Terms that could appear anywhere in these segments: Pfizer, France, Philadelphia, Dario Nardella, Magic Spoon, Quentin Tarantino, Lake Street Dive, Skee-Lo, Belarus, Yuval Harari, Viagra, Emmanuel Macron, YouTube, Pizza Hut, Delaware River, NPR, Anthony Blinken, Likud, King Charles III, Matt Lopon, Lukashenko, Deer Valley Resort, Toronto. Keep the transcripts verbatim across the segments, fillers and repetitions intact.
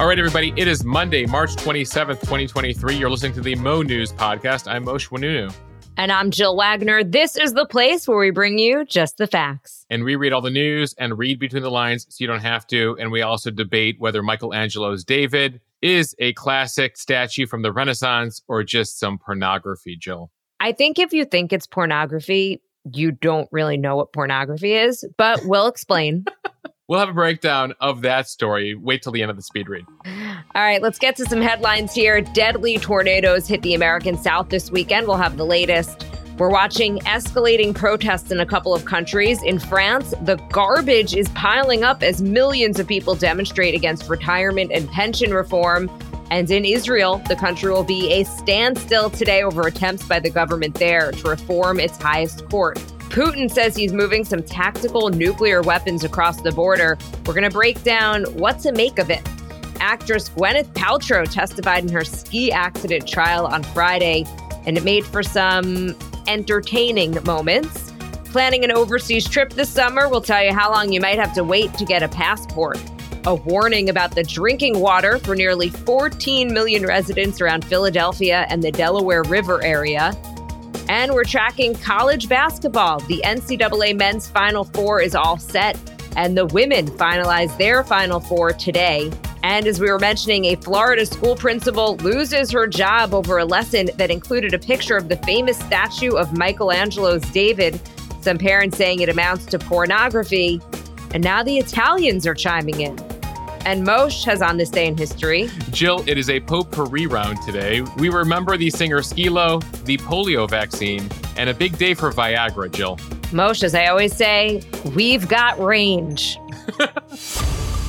All right, everybody. It is Monday, March twenty-seventh, twenty twenty-three. You're listening to the Mo News Podcast. I'm Mosheh Oinounou. And I'm Jill Wagner. This is the place where we bring you just the facts. And we read all the news and read between the lines so you don't have to. And we also debate whether Michelangelo's David is a classic statue from the Renaissance or just some pornography, Jill. I think if you think it's pornography, you don't really know what pornography is, but we'll explain. We'll have a breakdown of that story. Wait till the end of the speed read. All right, let's get to some headlines here. Deadly tornadoes hit the American South this weekend. We'll have the latest. We're watching escalating protests in a couple of countries. In France, the garbage is piling up as millions of people demonstrate against retirement and pension reform. And in Israel, the country will be a standstill today over attempts by the government there to reform its highest court. Putin says he's moving some tactical nuclear weapons across the border. We're going to break down what to make of it. Actress Gwyneth Paltrow testified in her ski accident trial on Friday, and it made for some entertaining moments. Planning an overseas trip this summer, we'll tell you how long you might have to wait to get a passport. A warning about the drinking water for nearly fourteen million residents around Philadelphia and the Delaware River area. And we're tracking college basketball. The N C double A men's Final Four is all set, and the women finalize their Final Four today. And as we were mentioning, a Florida school principal loses her job over a lesson that included a picture of the famous statue of Michelangelo's David, some parents saying it amounts to pornography. And now the Italians are chiming in. And Mosh has on this day in history. Jill, it is a potpourri round today. We remember the singer Skee-Lo, the polio vaccine, and a big day for Viagra, Jill. Mosh, as I always say, we've got range.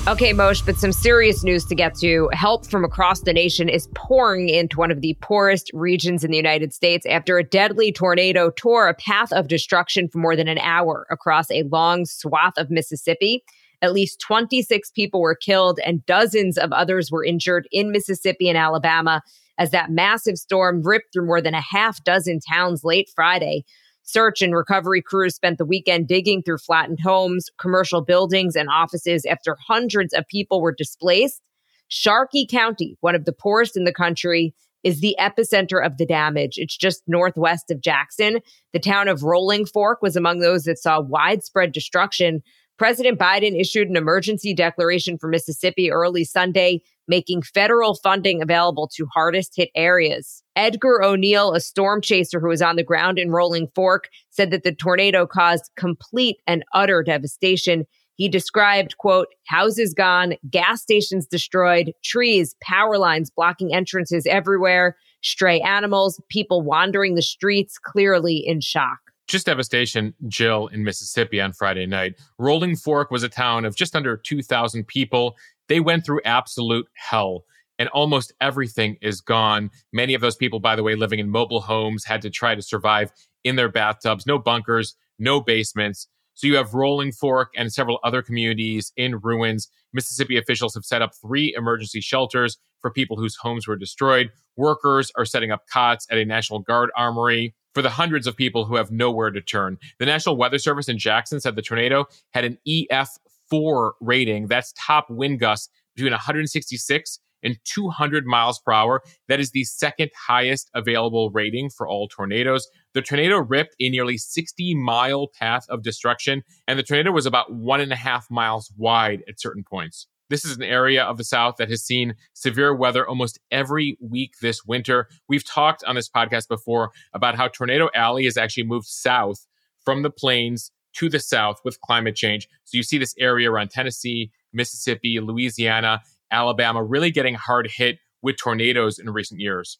Okay, Mosh, but some serious news to get to. Help from across the nation is pouring into one of the poorest regions in the United States after a deadly tornado tore a path of destruction for more than an hour across a long swath of Mississippi. At least twenty-six people were killed and dozens of others were injured in Mississippi and Alabama as that massive storm ripped through more than a half dozen towns late Friday. Search and recovery crews spent the weekend digging through flattened homes, commercial buildings, and offices after hundreds of people were displaced. Sharkey County, one of the poorest in the country, is the epicenter of the damage. It's just northwest of Jackson. The town of Rolling Fork was among those that saw widespread destruction. President Biden issued an emergency declaration for Mississippi early Sunday, making federal funding available to hardest-hit areas. Edgar O'Neill, a storm chaser who was on the ground in Rolling Fork, said that the tornado caused complete and utter devastation. He described, quote, houses gone, gas stations destroyed, trees, power lines blocking entrances everywhere, stray animals, people wandering the streets, clearly in shock. Just devastation, Jill, in Mississippi on Friday night. Rolling Fork was a town of just under two thousand people. They went through absolute hell, and almost everything is gone. Many of those people, by the way, living in mobile homes, had to try to survive in their bathtubs. No bunkers, no basements. So you have Rolling Fork and several other communities in ruins. Mississippi officials have set up three emergency shelters for people whose homes were destroyed. Workers are setting up cots at a National Guard armory for the hundreds of people who have nowhere to turn. The National Weather Service in Jackson said the tornado had an E F four rating. That's top wind gusts between one sixty-six and two hundred miles per hour. That is the second highest available rating for all tornadoes. The tornado ripped a nearly sixty mile path of destruction, and the tornado was about one and a half miles wide at certain points. This is an area of the South that has seen severe weather almost every week this winter. We've talked on this podcast before about how Tornado Alley has actually moved south from the plains to the south with climate change. So you see this area around Tennessee, Mississippi, Louisiana, Alabama really getting hard hit with tornadoes in recent years.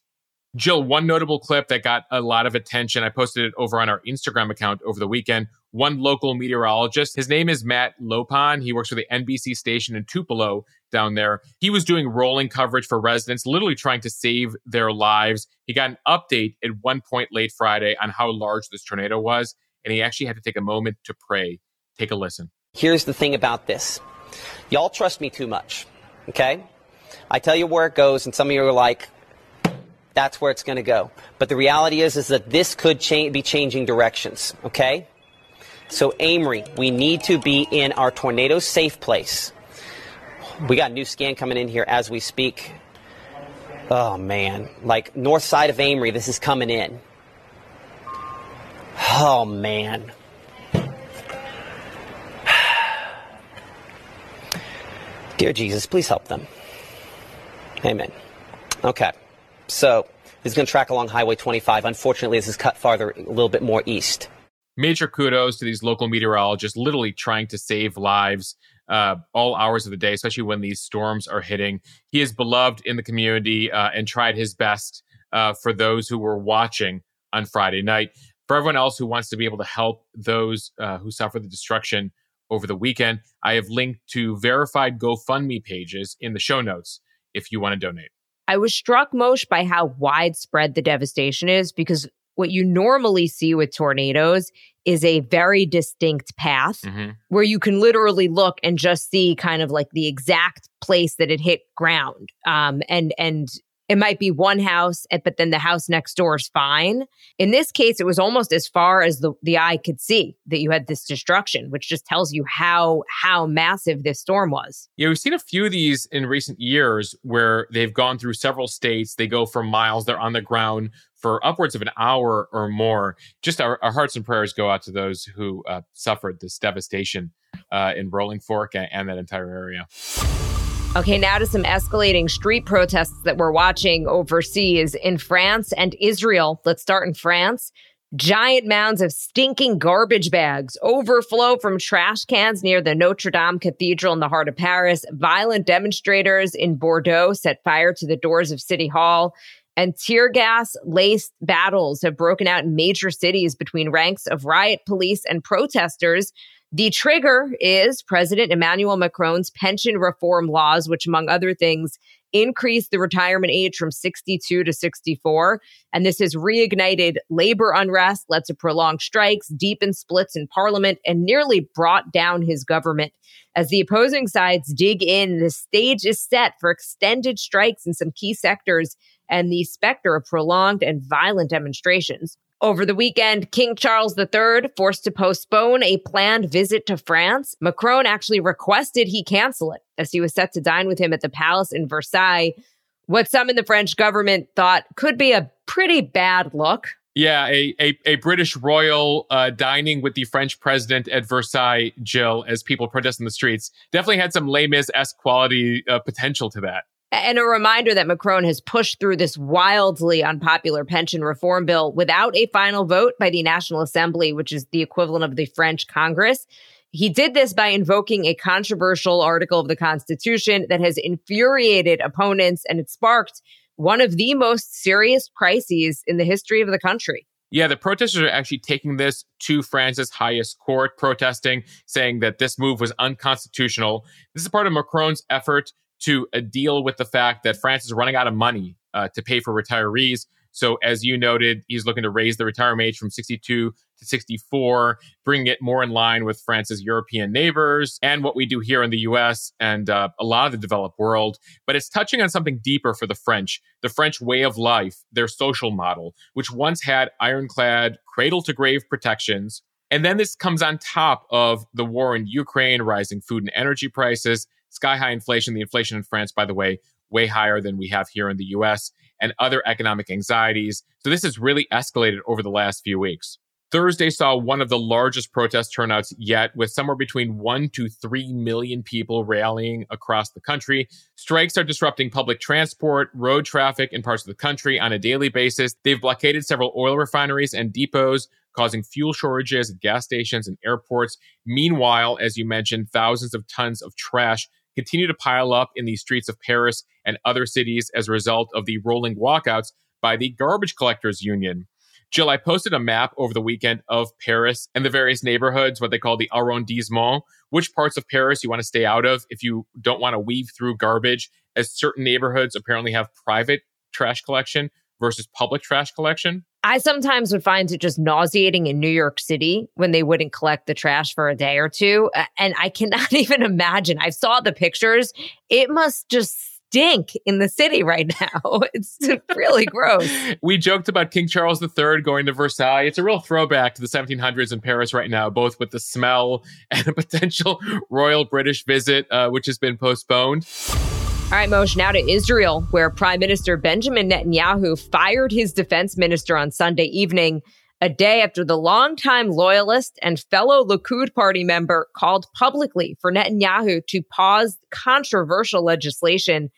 Jill, one notable clip that got a lot of attention, I posted it over on our Instagram account over the weekend. One local meteorologist, his name is Matt Lopon. He works for the N B C station in Tupelo down there. He was doing rolling coverage for residents, literally trying to save their lives. He got an update at one point late Friday on how large this tornado was, and he actually had to take a moment to pray. Take a listen. Here's the thing about this. Y'all trust me too much, okay? I tell you where it goes, and some of you are like, that's where it's going to go. But the reality is, is that this could cha- be changing directions, okay? So Amory, we need to be in our tornado safe place. We got a new scan coming in here as we speak. Oh, man. Like, north side of Amory, this is coming in. Oh, man. Dear Jesus, please help them. Amen. Okay. So, this is going to track along Highway twenty-five. Unfortunately, this is cut farther, a little bit more east. Major kudos to these local meteorologists literally trying to save lives uh, all hours of the day, especially when these storms are hitting. He is beloved in the community uh, and tried his best uh, for those who were watching on Friday night. For everyone else who wants to be able to help those uh, who suffered the destruction over the weekend, I have linked to verified GoFundMe pages in the show notes if you want to donate. I was struck, Mosh, by how widespread the devastation is, because what you normally see with tornadoes is a very distinct path mm-hmm. where you can literally look and just see kind of like the exact place that it hit ground. Um, and and it might be one house, but then the house next door is fine. In this case, it was almost as far as the, the eye could see that you had this destruction, which just tells you how how massive this storm was. Yeah, we've seen a few of these in recent years where they've gone through several states. They go for miles. They're on the ground for upwards of an hour or more. Just our, our hearts and prayers go out to those who uh, suffered this devastation uh, in Rolling Fork and, and that entire area. Okay, now to some escalating street protests that we're watching overseas in France and Israel. Let's start in France. Giant mounds of stinking garbage bags overflow from trash cans near the Notre Dame Cathedral in the heart of Paris. Violent demonstrators in Bordeaux set fire to the doors of City Hall. And tear gas-laced battles have broken out in major cities between ranks of riot police and protesters. The trigger is President Emmanuel Macron's pension reform laws, which, among other things, increase the retirement age from sixty-two to sixty-four. And this has reignited labor unrest, led to prolonged strikes, deepened splits in parliament, and nearly brought down his government. As the opposing sides dig in, the stage is set for extended strikes in some key sectors and the specter of prolonged and violent demonstrations. Over the weekend, King Charles the Third forced to postpone a planned visit to France. Macron actually requested he cancel it, as he was set to dine with him at the palace in Versailles, what some in the French government thought could be a pretty bad look. Yeah, a a, a British royal uh, dining with the French president at Versailles, Jill, as people protest in the streets, definitely had some Les Mis-esque quality uh, potential to that. And a reminder that Macron has pushed through this wildly unpopular pension reform bill without a final vote by the National Assembly, which is the equivalent of the French Congress. He did this by invoking a controversial article of the Constitution that has infuriated opponents, and it sparked one of the most serious crises in the history of the country. Yeah, the protesters are actually taking this to France's highest court, protesting, saying that this move was unconstitutional. This is part of Macron's effort to uh, deal with the fact that France is running out of money uh, to pay for retirees. So as you noted, he's looking to raise the retirement age from sixty-two to sixty-four, bringing it more in line with France's European neighbors and what we do here in the U S and uh, a lot of the developed world. But it's touching on something deeper for the French, the French way of life, their social model, which once had ironclad cradle-to-grave protections. And then this comes on top of the war in Ukraine, rising food and energy prices, sky-high inflation. The inflation in France, by the way, way higher than we have here in the U S, and other economic anxieties. So this has really escalated over the last few weeks. Thursday saw one of the largest protest turnouts yet, with somewhere between one to three million people rallying across the country. Strikes are disrupting public transport, road traffic in parts of the country on a daily basis. They've blockaded several oil refineries and depots, causing fuel shortages at gas stations and airports. Meanwhile, as you mentioned, thousands of tons of trash continue to pile up in the streets of Paris and other cities as a result of the rolling walkouts by the Garbage Collectors Union. Jill, I posted a map over the weekend of Paris and the various neighborhoods, what they call the arrondissement, which parts of Paris you want to stay out of if you don't want to weave through garbage, as certain neighborhoods apparently have private trash collection versus public trash collection. I sometimes would find it just nauseating in New York City when they wouldn't collect the trash for a day or two. And I cannot even imagine. I saw the pictures. It must just stink in the city right now. It's really gross. We joked about King Charles the Third going to Versailles. It's a real throwback to the seventeen hundreds in Paris right now, both with the smell and a potential royal British visit, uh, which has been postponed. All right, Moshe, now to Israel, where Prime Minister Benjamin Netanyahu fired his defense minister on Sunday evening, a day after the longtime loyalist and fellow Likud party member called publicly for Netanyahu to pause controversial legislation.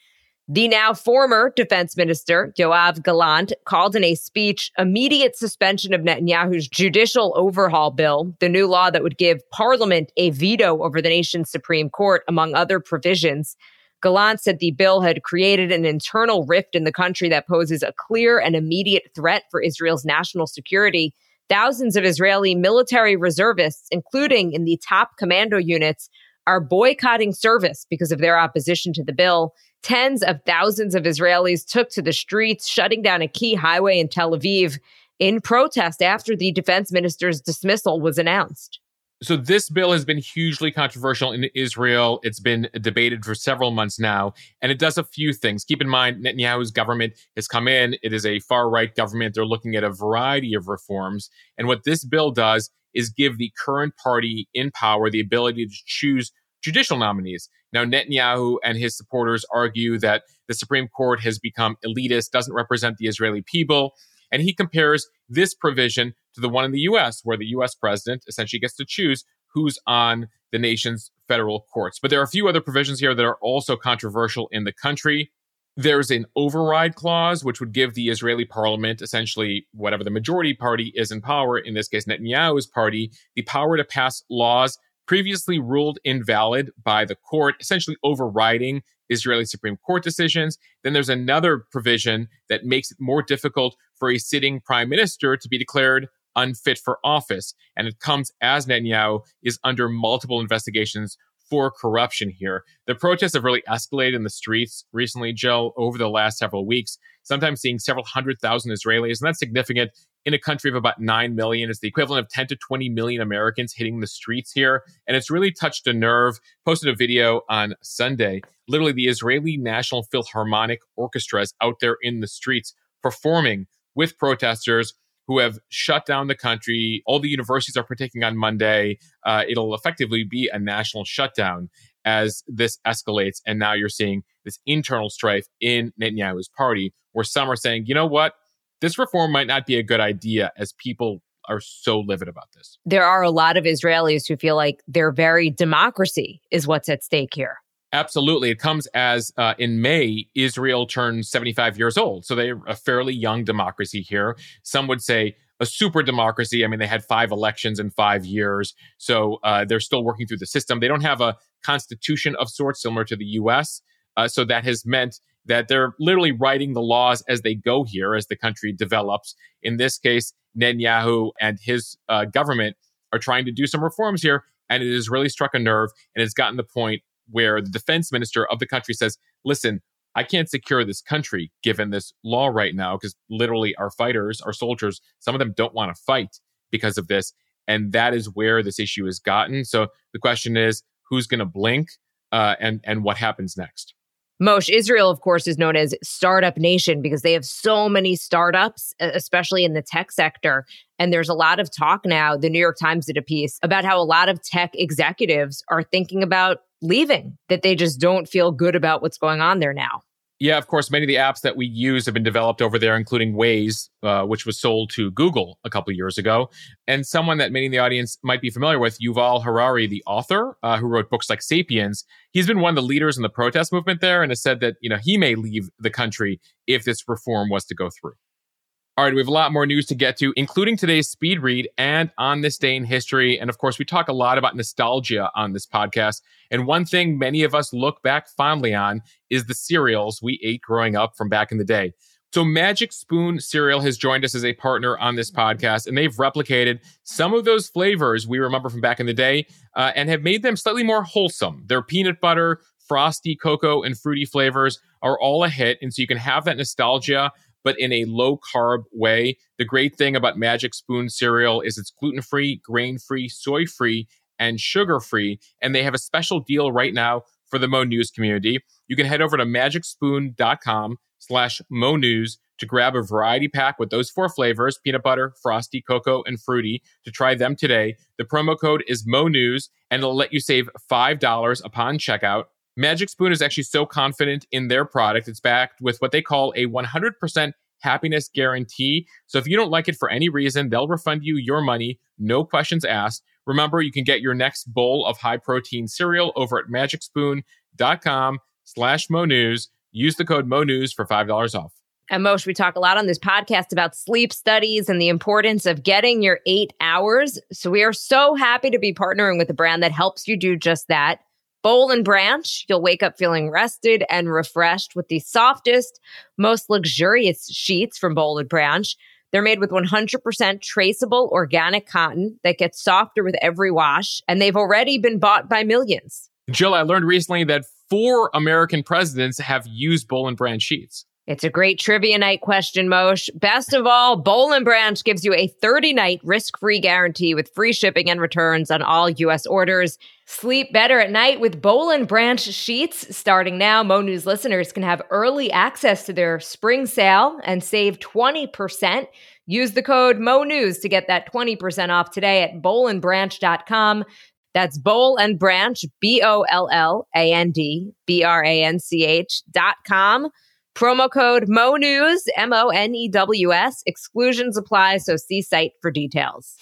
The now former defense minister, Yoav Gallant, called in a speech immediate suspension of Netanyahu's judicial overhaul bill, the new law that would give parliament a veto over the nation's Supreme Court, among other provisions. Gallant said the bill had created an internal rift in the country that poses a clear and immediate threat for Israel's national security. Thousands of Israeli military reservists, including in the top commando units, are boycotting service because of their opposition to the bill. Tens of thousands of Israelis took to the streets, shutting down a key highway in Tel Aviv in protest after the defense minister's dismissal was announced. So this bill has been hugely controversial in Israel. It's been debated for several months now, and it does a few things. Keep in mind, Netanyahu's government has come in. It is a far-right government. They're looking at a variety of reforms. And what this bill does is give the current party in power the ability to choose judicial nominees. Now, Netanyahu and his supporters argue that the Supreme Court has become elitist, doesn't represent the Israeli people. And he compares this provision to the one in the U S, where the U S president essentially gets to choose who's on the nation's federal courts. But there are a few other provisions here that are also controversial in the country. There's an override clause, which would give the Israeli parliament, essentially whatever the majority party is in power, in this case Netanyahu's party, the power to pass laws previously ruled invalid by the court, essentially overriding Israeli Supreme Court decisions. Then there's another provision that makes it more difficult for a sitting prime minister to be declared unfit for office. And it comes as Netanyahu is under multiple investigations for corruption here. The protests have really escalated in the streets recently, Jill, over the last several weeks, sometimes seeing several hundred thousand Israelis. And that's significant in a country of about nine million. It's the equivalent of ten to twenty million Americans hitting the streets here. And it's really touched a nerve. Posted a video on Sunday. Literally, the Israeli National Philharmonic Orchestra is out there in the streets performing with protesters who have shut down the country. All the universities are partaking on Monday. Uh, it'll effectively be a national shutdown as this escalates. And now you're seeing this internal strife in Netanyahu's party, where some are saying, you know what? This reform might not be a good idea, as people are so livid about this. There are a lot of Israelis who feel like their very democracy is what's at stake here. Absolutely. It comes as uh, in May, Israel turned seventy-five years old. So they're a fairly young democracy here. Some would say a super democracy. I mean, they had five elections in five years. So uh, they're still working through the system. They don't have a constitution of sorts similar to the U S. Uh, so that has meant that they're literally writing the laws as they go here, as the country develops. In this case, Netanyahu and his uh, government are trying to do some reforms here. And it has really struck a nerve, and it's gotten to the point where the defense minister of the country says, listen, I can't secure this country given this law right now, because literally our fighters, our soldiers, some of them don't want to fight because of this. And that is where this issue has gotten. So the question is, who's going to blink uh, and, and what happens next? Moshe, Israel, of course, is known as Startup Nation because they have so many startups, especially in the tech sector. And there's a lot of talk now, the New York Times did a piece about how a lot of tech executives are thinking about leaving, that they just don't feel good about what's going on there now. Yeah, of course, many of the apps that we use have been developed over there, including Waze, uh, which was sold to Google a couple of years ago. And someone that many in the audience might be familiar with, Yuval Harari, the author, uh, who wrote books like Sapiens, he's been one of the leaders in the protest movement there and has said that, you know, he may leave the country if this reform was to go through. All right, we have a lot more news to get to, including today's speed read and On This Day in History. And of course, we talk a lot about nostalgia on this podcast. And one thing many of us look back fondly on is the cereals we ate growing up from back in the day. So Magic Spoon Cereal has joined us as a partner on this podcast, and they've replicated some of those flavors we remember from back in the day uh, and have made them slightly more wholesome. Their peanut butter, frosty, cocoa, and fruity flavors are all a hit. And so you can have that nostalgia, but in a low-carb way. The great thing about Magic Spoon cereal is it's gluten-free, grain-free, soy-free, and sugar-free. And they have a special deal right now for the Mo News community. You can head over to magicspoon.com slash Mo News to grab a variety pack with those four flavors, peanut butter, frosty, cocoa, and fruity, to try them today. The promo code is Mo News, and it'll let you save five dollars upon checkout. Magic Spoon is actually so confident in their product, it's backed with what they call a one hundred percent happiness guarantee. So if you don't like it for any reason, they'll refund you your money, no questions asked. Remember, you can get your next bowl of high-protein cereal over at magicspoon.com slash Mo News. Use the code Mo News for five dollars off. And Mosh, we talk a lot on this podcast about sleep studies and the importance of getting your eight hours. So we are so happy to be partnering with a brand that helps you do just that. Boll and Branch, you'll wake up feeling rested and refreshed with the softest, most luxurious sheets from Boll and Branch. They're made with one hundred percent traceable organic cotton that gets softer with every wash, and they've already been bought by millions. Jill, I learned recently that four American presidents have used Boll and Branch sheets. It's a great trivia night question, Mosh. Best of all, Boll and Branch gives you a thirty-night risk-free guarantee with free shipping and returns on all U S orders. Sleep better at night with Boll and Branch sheets. Starting now, Mo News listeners can have early access to their spring sale and save twenty percent. Use the code Mo News to get that twenty percent off today at boll and branch dot com. That's Boll and Branch, B O L L A N D B R A N C H dot com. Promo code MONEWS, M O N E W S. Exclusions apply, so see site for details.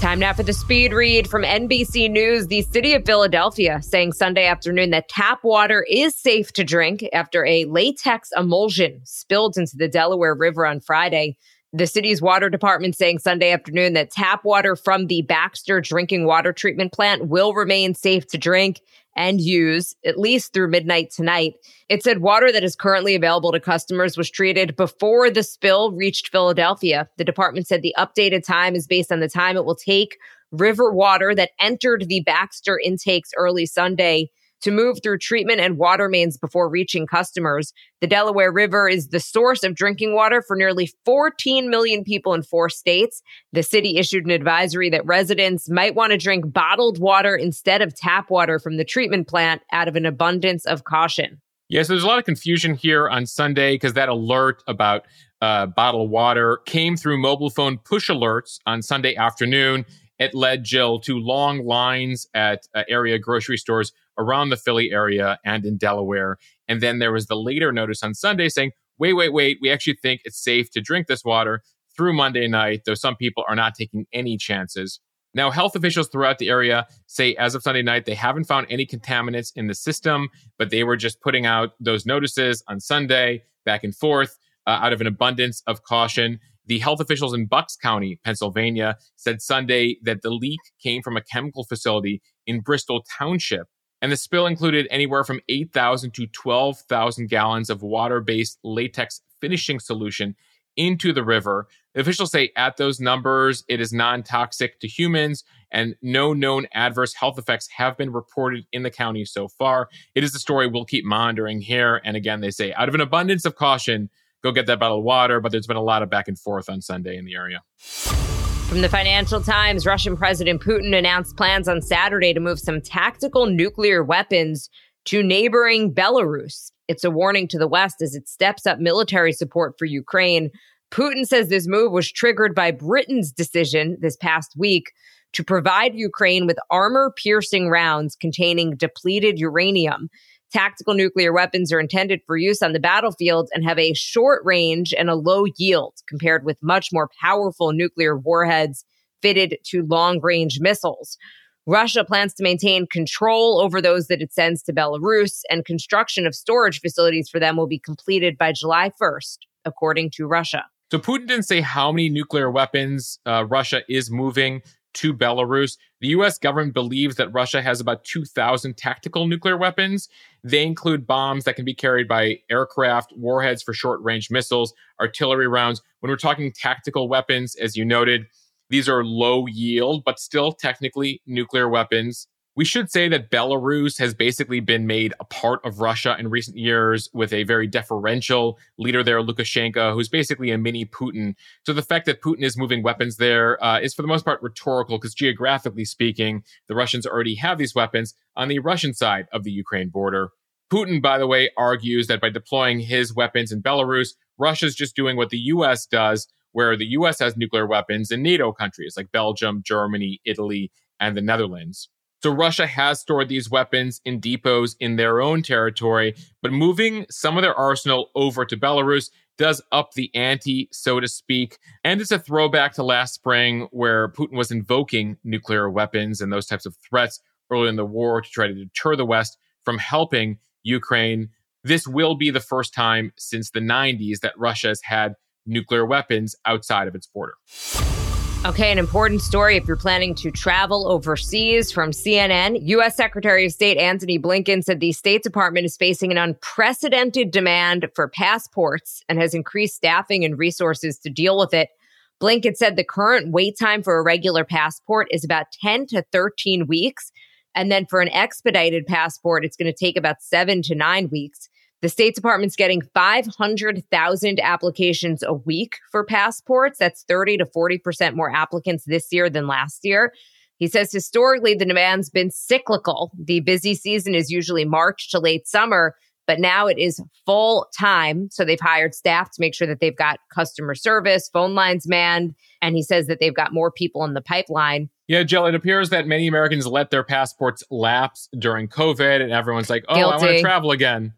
Time now for the speed read from N B C News. The city of Philadelphia saying Sunday afternoon that tap water is safe to drink after a latex emulsion spilled into the Delaware River on Friday. The city's water department saying Sunday afternoon that tap water from the Baxter Drinking Water Treatment Plant will remain safe to drink and use, at least through midnight tonight. It said water that is currently available to customers was treated before the spill reached Philadelphia. The department said the updated time is based on the time it will take river water that entered the Baxter intakes early Sunday to move through treatment and water mains before reaching customers. The Delaware River is the source of drinking water for nearly fourteen million people in four states. The city issued an advisory that residents might want to drink bottled water instead of tap water from the treatment plant out of an abundance of caution. Yes, yeah, so there's a lot of confusion here on Sunday because that alert about uh, bottled water came through mobile phone push alerts on Sunday afternoon. It led, Jill, to long lines at uh, area grocery stores around the Philly area and in Delaware. And then there was the later notice on Sunday saying, wait, wait, wait, we actually think it's safe to drink this water through Monday night, though some people are not taking any chances. Now, health officials throughout the area say as of Sunday night, they haven't found any contaminants in the system, but they were just putting out those notices on Sunday back and forth uh, out of an abundance of caution. The health officials in Bucks County, Pennsylvania, said Sunday that the leak came from a chemical facility in Bristol Township. And the spill included anywhere from eight thousand to twelve thousand gallons of water-based latex finishing solution into the river. The officials say at those numbers, it is non-toxic to humans, and no known adverse health effects have been reported in the county so far. It is a story we'll keep monitoring here. And again, they say, out of an abundance of caution, go get that bottle of water. But there's been a lot of back and forth on Sunday in the area. From the Financial Times, Russian President Putin announced plans on Saturday to move some tactical nuclear weapons to neighboring Belarus. It's a warning to the West as it steps up military support for Ukraine. Putin says this move was triggered by Britain's decision this past week to provide Ukraine with armor-piercing rounds containing depleted uranium. Tactical nuclear weapons are intended for use on the battlefield and have a short range and a low yield compared with much more powerful nuclear warheads fitted to long-range missiles. Russia plans to maintain control over those that it sends to Belarus, and construction of storage facilities for them will be completed by July first, according to Russia. So Putin didn't say how many nuclear weapons uh, Russia is moving to Belarus. The U S government believes that Russia has about two thousand tactical nuclear weapons. They include bombs that can be carried by aircraft, warheads for short-range missiles, artillery rounds. When we're talking tactical weapons, as you noted, these are low yield, but still technically nuclear weapons. We should say that Belarus has basically been made a part of Russia in recent years with a very deferential leader there, Lukashenko, who's basically a mini Putin. So the fact that Putin is moving weapons there uh, is for the most part rhetorical because geographically speaking, the Russians already have these weapons on the Russian side of the Ukraine border. Putin, by the way, argues that by deploying his weapons in Belarus, Russia's just doing what the U S does, where the U S has nuclear weapons in NATO countries like Belgium, Germany, Italy, and the Netherlands. So Russia has stored these weapons in depots in their own territory, but moving some of their arsenal over to Belarus does up the ante, so to speak. And it's a throwback to last spring where Putin was invoking nuclear weapons and those types of threats early in the war to try to deter the West from helping Ukraine. This will be the first time since the nineties that Russia has had nuclear weapons outside of its border. Okay, an important story if you're planning to travel overseas from C N N. U S. Secretary of State Anthony Blinken said the State Department is facing an unprecedented demand for passports and has increased staffing and resources to deal with it. Blinken said the current wait time for a regular passport is about ten to thirteen weeks. And then for an expedited passport, it's going to take about seven to nine weeks. The State Department's getting five hundred thousand applications a week for passports. That's thirty to forty percent more applicants this year than last year. He says historically, the demand's been cyclical. The busy season is usually March to late summer, but now it is full time. So they've hired staff to make sure that they've got customer service, phone lines manned, and he says that they've got more people in the pipeline. Yeah, Jill, it appears that many Americans let their passports lapse during COVID, and everyone's like, oh, guilty. I want to travel again.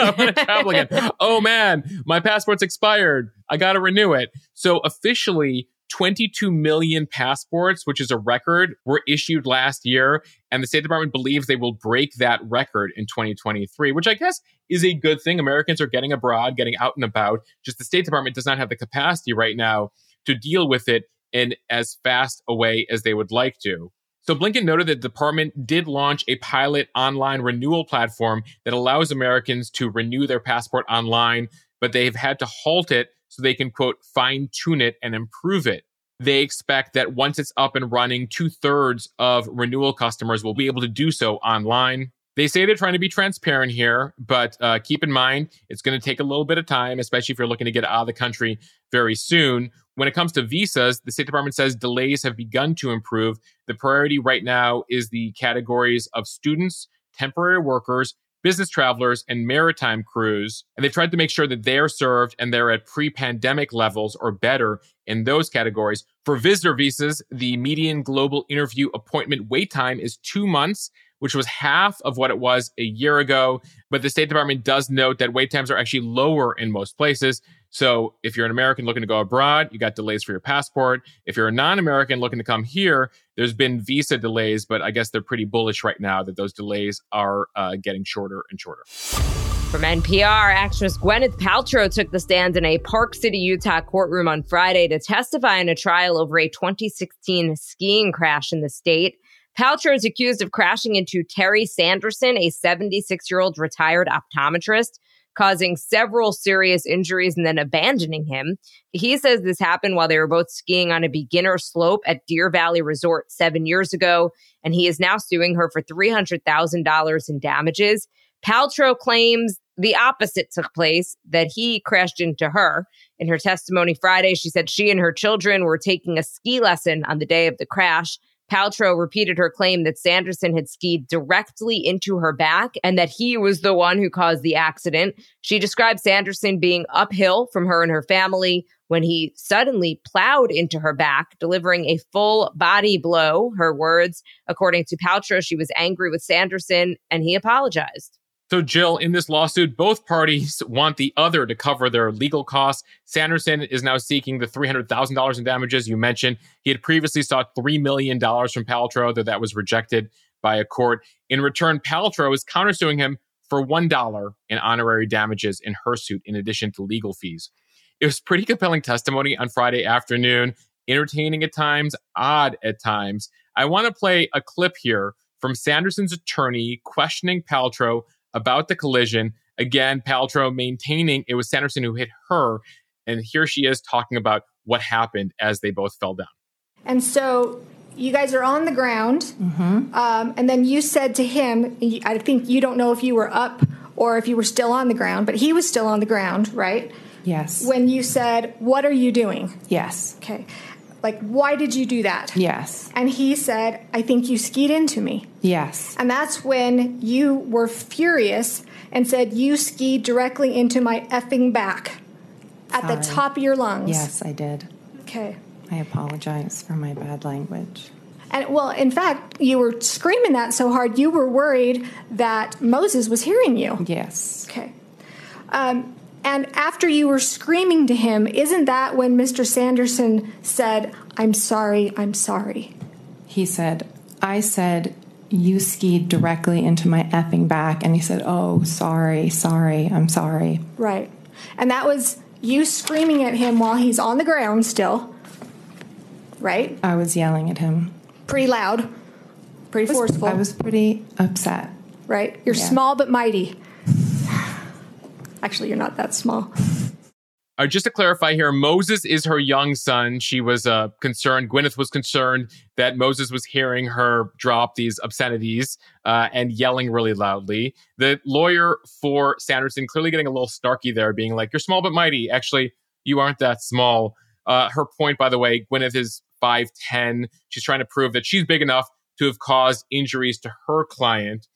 I want to travel again. Oh, man, my passport's expired. I got to renew it. So officially, twenty-two million passports, which is a record, were issued last year. And the State Department believes they will break that record in twenty twenty-three, which I guess is a good thing. Americans are getting abroad, getting out and about. Just the State Department does not have the capacity right now to deal with it in as fast a way as they would like to. So Blinken noted that the department did launch a pilot online renewal platform that allows Americans to renew their passport online, but they've had to halt it so they can, quote, fine-tune it and improve it. They expect that once it's up and running, two-thirds of renewal customers will be able to do so online. They say they're trying to be transparent here, but uh, keep in mind, it's going to take a little bit of time, especially if you're looking to get out of the country very soon. When it comes to visas, the State Department says delays have begun to improve. The priority right now is the categories of students, temporary workers, business travelers, and maritime crews. And they've tried to make sure that they're served and they're at pre-pandemic levels or better in those categories. For visitor visas, the median global interview appointment wait time is two months. Which was half of what it was a year ago. But the State Department does note that wait times are actually lower in most places. So if you're an American looking to go abroad, you got delays for your passport. If you're a non-American looking to come here, there's been visa delays, but I guess they're pretty bullish right now that those delays are uh, getting shorter and shorter. From N P R, actress Gwyneth Paltrow took the stand in a Park City, Utah courtroom on Friday to testify in a trial over a twenty sixteen skiing crash in the state. Paltrow is accused of crashing into Terry Sanderson, a seventy-six-year-old retired optometrist, causing several serious injuries and then abandoning him. He says this happened while they were both skiing on a beginner slope at Deer Valley Resort seven years ago, and he is now suing her for three hundred thousand dollars in damages. Paltrow claims the opposite took place, that he crashed into her. In her testimony Friday, she said she and her children were taking a ski lesson on the day of the crash. Paltrow repeated her claim that Sanderson had skied directly into her back and that he was the one who caused the accident. She described Sanderson being uphill from her and her family when he suddenly plowed into her back, delivering a full body blow, her words. According to Paltrow, she was angry with Sanderson and he apologized. So, Jill, in this lawsuit, both parties want the other to cover their legal costs. Sanderson is now seeking the three hundred thousand dollars in damages you mentioned. He had previously sought three million dollars from Paltrow, though that was rejected by a court. In return, Paltrow is countersuing him for one dollar in honorary damages in her suit, in addition to legal fees. It was pretty compelling testimony on Friday afternoon, entertaining at times, odd at times. I want to play a clip here from Sanderson's attorney questioning Paltrow about the collision. Again, Paltrow maintaining it was Sanderson who hit her. And here she is talking about what happened as they both fell down. And so you guys are on the ground, mm-hmm. um, and then you said to him, I think you don't know if you were up or if you were still on the ground, but he was still on the ground, right? Yes. When you said, what are you doing? Yes. Okay. Like, why did you do that? Yes. And he said, I think you skied into me. Yes. And that's when you were furious and said, you skied directly into my effing back at Sorry. the top of your lungs. Yes, I did. Okay. I apologize for my bad language. And, well, in fact, you were screaming that so hard, you were worried that Moses was hearing you. Yes. Okay. Um, and after you were screaming to him, isn't that when Mister Sanderson said, I'm sorry, I'm sorry? He said, I said, you skied directly into my effing back. And he said, oh, sorry, sorry, I'm sorry. Right. And that was you screaming at him while he's on the ground still, right? I was yelling at him. Pretty loud, pretty forceful. I was pretty upset. Right? You're yeah. small but mighty. Actually, you're not that small. Uh, just to clarify here, Moses is her young son. She was uh, concerned, Gwyneth was concerned that Moses was hearing her drop these obscenities uh, and yelling really loudly. The lawyer for Sanderson clearly getting a little snarky there, being like, you're small but mighty. Actually, you aren't that small. Uh, her point, by the way, Gwyneth is five ten. She's trying to prove that she's big enough to have caused injuries to her client.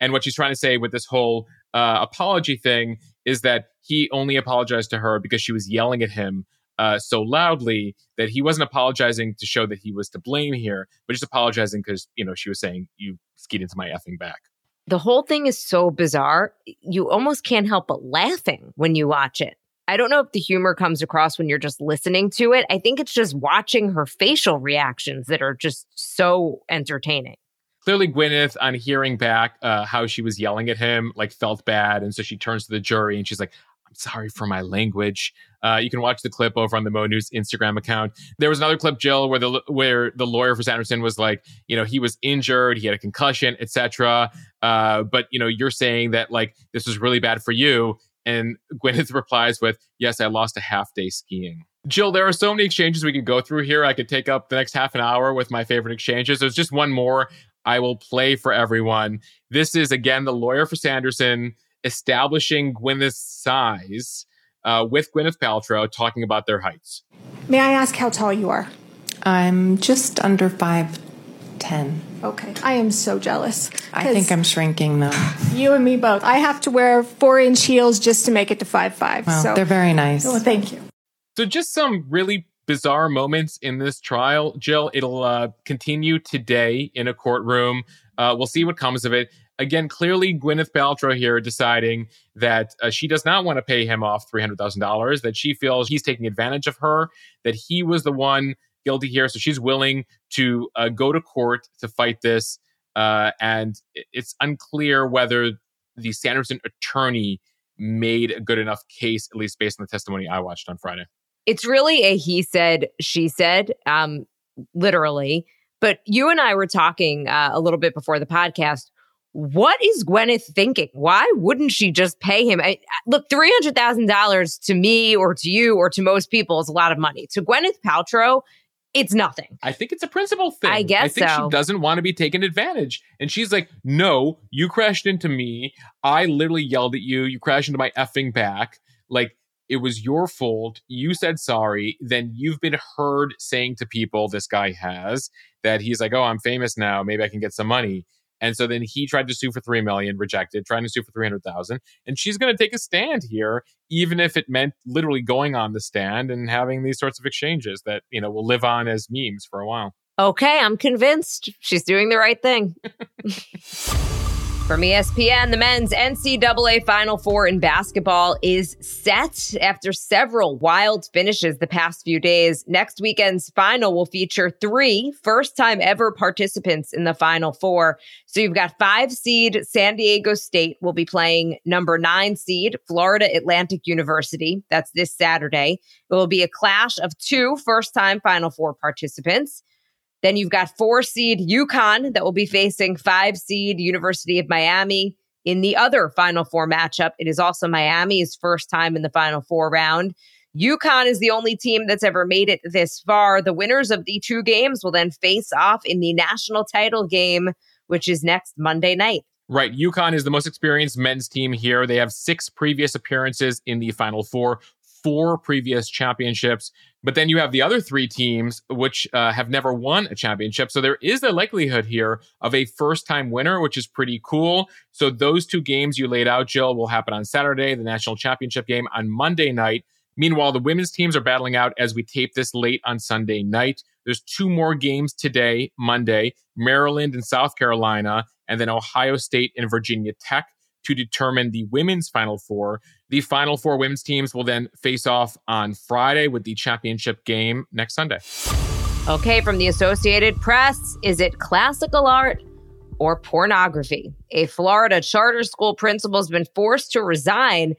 And what she's trying to say with this whole uh, apology thing is that he only apologized to her because she was yelling at him uh, so loudly that he wasn't apologizing to show that he was to blame here, but just apologizing because, you know, she was saying, you skied into my effing back. The whole thing is so bizarre. You almost can't help but laughing when you watch it. I don't know if the humor comes across when you're just listening to it. I think it's just watching her facial reactions that are just so entertaining. Clearly, Gwyneth, on hearing back uh, how she was yelling at him, like felt bad. And so she turns to the jury and she's like, I'm sorry for my language. Uh, you can watch the clip over on the Mo News Instagram account. There was another clip, Jill, where the where the lawyer for Sanderson was like, you know, he was injured, he had a concussion, et cetera. Uh, but, you know, you're saying that, like, this was really bad for you. And Gwyneth replies with, yes, I lost a half day skiing. Jill, there are so many exchanges we could go through here. I could take up the next half an hour with my favorite exchanges. There's just one more I will play for everyone. This is, again, the lawyer for Sanderson establishing Gwyneth's size uh, with Gwyneth Paltrow talking about their heights. May I ask how tall you are? I'm just under five ten. Okay. I am so jealous. I think I'm shrinking, though. You and me both. I have to wear four-inch heels just to make it to five five. Well, so. They're very nice. Well, thank you. So just some really bizarre moments in this trial, Jill. It'll uh, continue today in a courtroom. Uh, we'll see what comes of it. Again, clearly Gwyneth Paltrow here deciding that uh, she does not want to pay him off three hundred thousand dollars, that she feels he's taking advantage of her, that he was the one guilty here. So she's willing to uh, go to court to fight this. Uh, and it's unclear whether the Sanderson attorney made a good enough case, at least based on the testimony I watched on Friday. It's really a he said, she said, um, literally. But you and I were talking uh, a little bit before the podcast. What is Gwyneth thinking? Why wouldn't she just pay him? I, look, three hundred thousand dollars to me or to you or to most people is a lot of money. To Gwyneth Paltrow, it's nothing. I think it's a principle thing. I guess I think so. She doesn't want to be taken advantage. And she's like, no, you crashed into me. I literally yelled at you. You crashed into my effing back. Like, it was your fault. You said sorry. Then you've been heard saying to people, this guy has, that he's like, oh, I'm famous now. Maybe I can get some money. And so then he tried to sue for three million dollars, rejected, trying to sue for three hundred thousand dollars. And she's going to take a stand here, even if it meant literally going on the stand and having these sorts of exchanges that, you know, will live on as memes for a while. Okay, I'm convinced she's doing the right thing. From E S P N, the men's N C double A Final Four in basketball is set after several wild finishes the past few days. Next weekend's final will feature three first-time ever participants in the Final Four. So you've got five seed San Diego State will be playing number nine seed Florida Atlantic University. That's this Saturday. It will be a clash of two first-time Final Four participants. Then you've got four seed UConn that will be facing five seed University of Miami in the other Final Four matchup. It is also Miami's first time in the Final Four round. UConn is the only team that's ever made it this far. The winners of the two games will then face off in the national title game, which is next Monday night. Right. UConn is the most experienced men's team here. They have six previous appearances in the Final Four, four previous championships. But then you have the other three teams, which uh, have never won a championship. So there is a likelihood here of a first-time winner, which is pretty cool. So those two games you laid out, Jill, will happen on Saturday, the national championship game on Monday night. Meanwhile, the women's teams are battling out as we tape this late on Sunday night. There's two more games today, Monday, Maryland and South Carolina, and then Ohio State and Virginia Tech to determine the women's Final Four. The Final Four women's teams will then face off on Friday with the championship game next Sunday. Okay, from the Associated Press, is it classical art or pornography? A Florida charter school principal has been forced to resign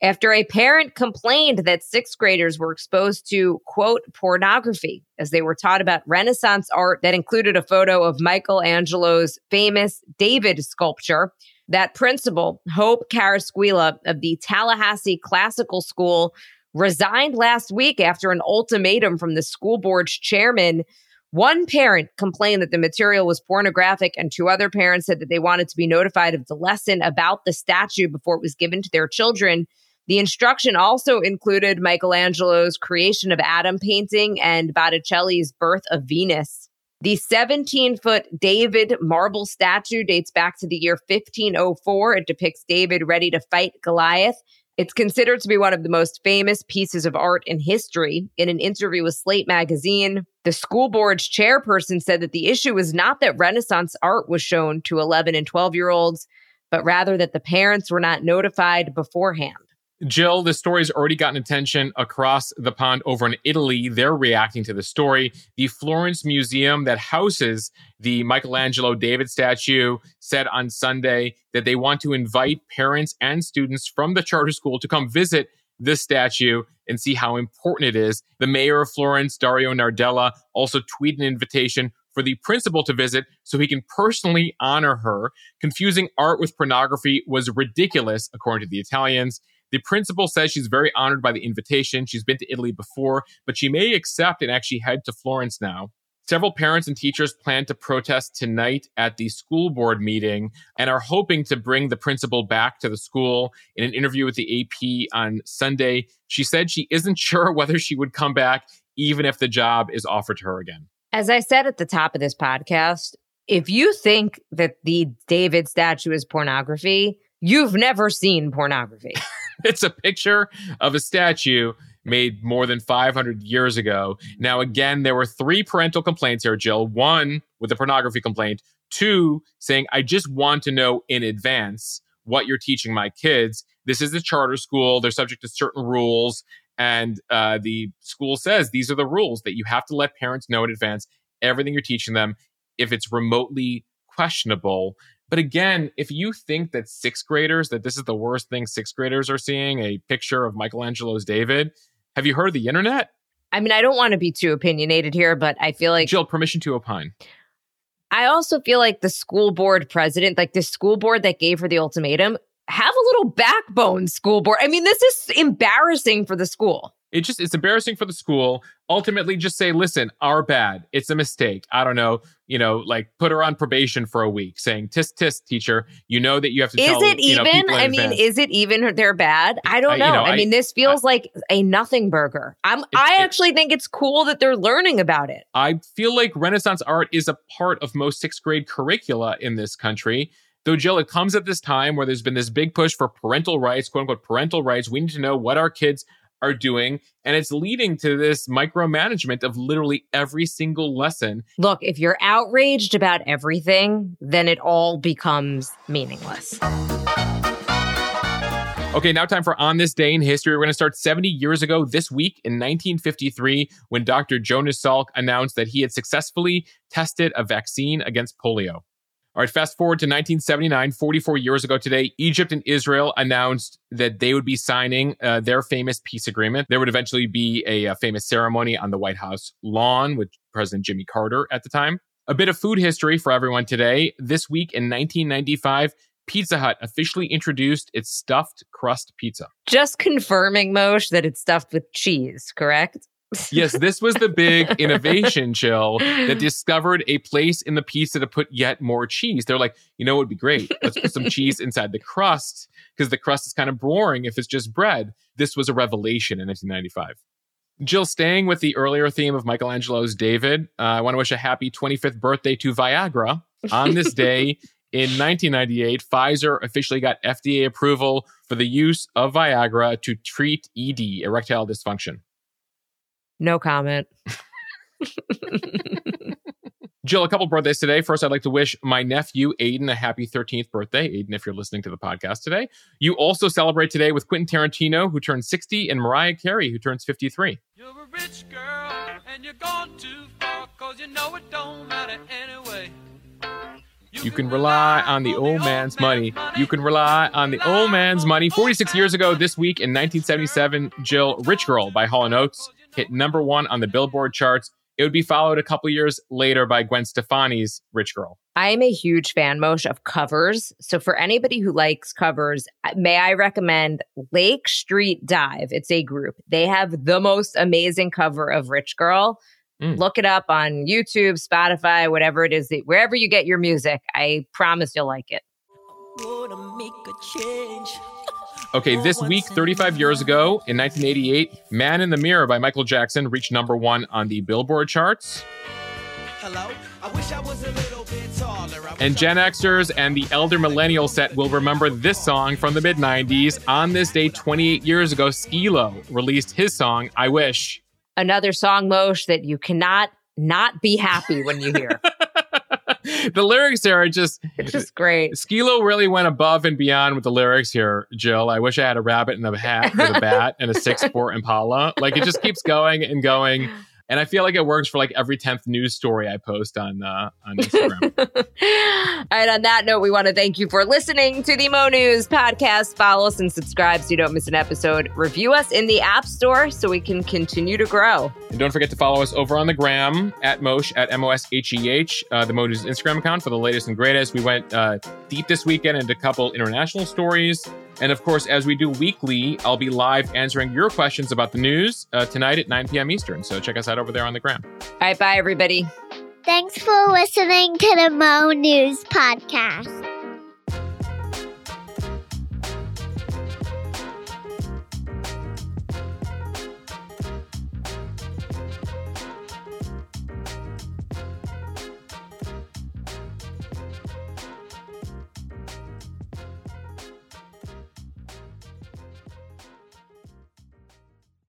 after a parent complained that sixth graders were exposed to, quote, pornography, as they were taught about Renaissance art that included a photo of Michelangelo's famous David sculpture. That principal, Hope Carasquilla of the Tallahassee Classical School, resigned last week after an ultimatum from the school board's chairman. One parent complained that the material was pornographic, and two other parents said that they wanted to be notified of the lesson about the statue before it was given to their children. The instruction also included Michelangelo's creation of Adam painting and Botticelli's Birth of Venus. The seventeen-foot David marble statue dates back to the year fifteen oh four. It depicts David ready to fight Goliath. It's considered to be one of the most famous pieces of art in history. In an interview with Slate magazine, the school board's chairperson said that the issue was not that Renaissance art was shown to eleven and twelve-year-olds, but rather that the parents were not notified beforehand. Jill, this story's already gotten attention across the pond over in Italy. They're reacting to the story. The Florence Museum that houses the Michelangelo David statue said on Sunday that they want to invite parents and students from the charter school to come visit this statue and see how important it is. The mayor of Florence, Dario Nardella, also tweeted an invitation for the principal to visit so he can personally honor her. Confusing art with pornography was ridiculous, according to the Italians. The principal says she's very honored by the invitation. She's been to Italy before, but she may accept and actually head to Florence now. Several parents and teachers plan to protest tonight at the school board meeting and are hoping to bring the principal back to the school. In an interview with the A P on Sunday, she said she isn't sure whether she would come back, even if the job is offered to her again. As I said at the top of this podcast, if you think that the David statue is pornography, you've never seen pornography. It's a picture of a statue made more than five hundred years ago. Now, again, there were three parental complaints here, Jill. One with a pornography complaint. Two, saying, I just want to know in advance what you're teaching my kids. This is a charter school. They're subject to certain rules. And uh, the school says these are the rules that you have to let parents know in advance everything you're teaching them if it's remotely questionable. But again, if you think that sixth graders, that this is the worst thing sixth graders are seeing, a picture of Michelangelo's David, have you heard of the internet? I mean, I don't want to be too opinionated here, but I feel like... Jill, permission to opine. I also feel like the school board president, like the school board that gave her the ultimatum, have a little backbone, school board. I mean, this is embarrassing for the school. It just, it's embarrassing for the school. Ultimately, just say, listen, our bad. It's a mistake. I don't know, you know, like put her on probation for a week saying, tis, tis, teacher, you know that you have to tell people in advance. Is it even? I mean, is it even their bad? I don't know. I, you know, I, I mean, this feels I, like a nothing burger. I'm, I actually think it's cool that they're learning about it. I feel like Renaissance art is a part of most sixth grade curricula in this country. Though, Jill, it comes at this time where there's been this big push for parental rights, quote unquote, parental rights. We need to know what our kids are doing. And it's leading to this micromanagement of literally every single lesson. Look, if you're outraged about everything, then it all becomes meaningless. Okay, now time for On This Day in History. We're going to start seventy years ago this week in nineteen fifty-three when Doctor Jonas Salk announced that he had successfully tested a vaccine against polio. All right, fast forward to nineteen seventy-nine, forty-four years ago today, Egypt and Israel announced that they would be signing uh, their famous peace agreement. There would eventually be a, a famous ceremony on the White House lawn with President Jimmy Carter at the time. A bit of food history for everyone today. This week in nineteen ninety-five, Pizza Hut officially introduced its stuffed crust pizza. Just confirming, Mosh, that it's stuffed with cheese, correct? Yes, this was the big innovation, Jill, that discovered a place in the pizza to put yet more cheese. They're like, you know, it would be great. Let's put some cheese inside the crust because the crust is kind of boring if it's just bread. This was a revelation in nineteen ninety-five. Jill, staying with the earlier theme of Michelangelo's David, uh, I want to wish a happy twenty-fifth birthday to Viagra. On this day in nineteen ninety-eight, Pfizer officially got F D A approval for the use of Viagra to treat E D, erectile dysfunction. No comment. Jill, a couple birthdays today. First, I'd like to wish my nephew, Aiden, a happy thirteenth birthday. Aiden, if you're listening to the podcast today. You also celebrate today with Quentin Tarantino, who turns sixty, and Mariah Carey, who turns fifty-three. You're a rich girl, and you're gone too far, because you know it don't matter anyway. You, you can rely on the old man's money. You can rely on the old man's money. forty-six years ago this week in nineteen seventy-seven, Jill, Rich Girl by Hall and Oates hit number one on the Billboard charts. It would be followed a couple years later by Gwen Stefani's Rich Girl. I am a huge fan, Mosh, of covers. So for anybody who likes covers, may I recommend Lake Street Dive. It's a group. They have the most amazing cover of Rich Girl. Mm. Look it up on YouTube, Spotify, whatever it is, that, wherever you get your music. I promise you'll like it. Okay, this week, thirty-five years ago, in nineteen eighty-eight, Man in the Mirror by Michael Jackson reached number one on the Billboard charts. Hello? I wish I was a little bit taller. And Gen Xers and the elder millennial set will remember this song from the mid-nineties. On this day, twenty-eight years ago, Skee-Lo released his song, I Wish. Another song, Mosh, that you cannot not be happy when you hear. The lyrics here are just... It's just great. Skee-Lo really went above and beyond with the lyrics here, Jill. I wish I had a rabbit and a hat with a bat and a six four Impala. Like, it just keeps going and going. And I feel like it works for like every tenth news story I post on uh, on Instagram. And on that note, we want to thank you for listening to the Mo News podcast. Follow us and subscribe so you don't miss an episode. Review us in the App Store so we can continue to grow. And don't forget to follow us over on the gram at Mosh, at M O S H E H, uh, the Mo News Instagram account for the latest and greatest. We went uh, deep this weekend into a couple international stories. And of course, as we do weekly, I'll be live answering your questions about the news uh, tonight at nine p.m. Eastern. So check us out over there on the gram. All right, bye, everybody. Thanks for listening to the Mo News Podcast.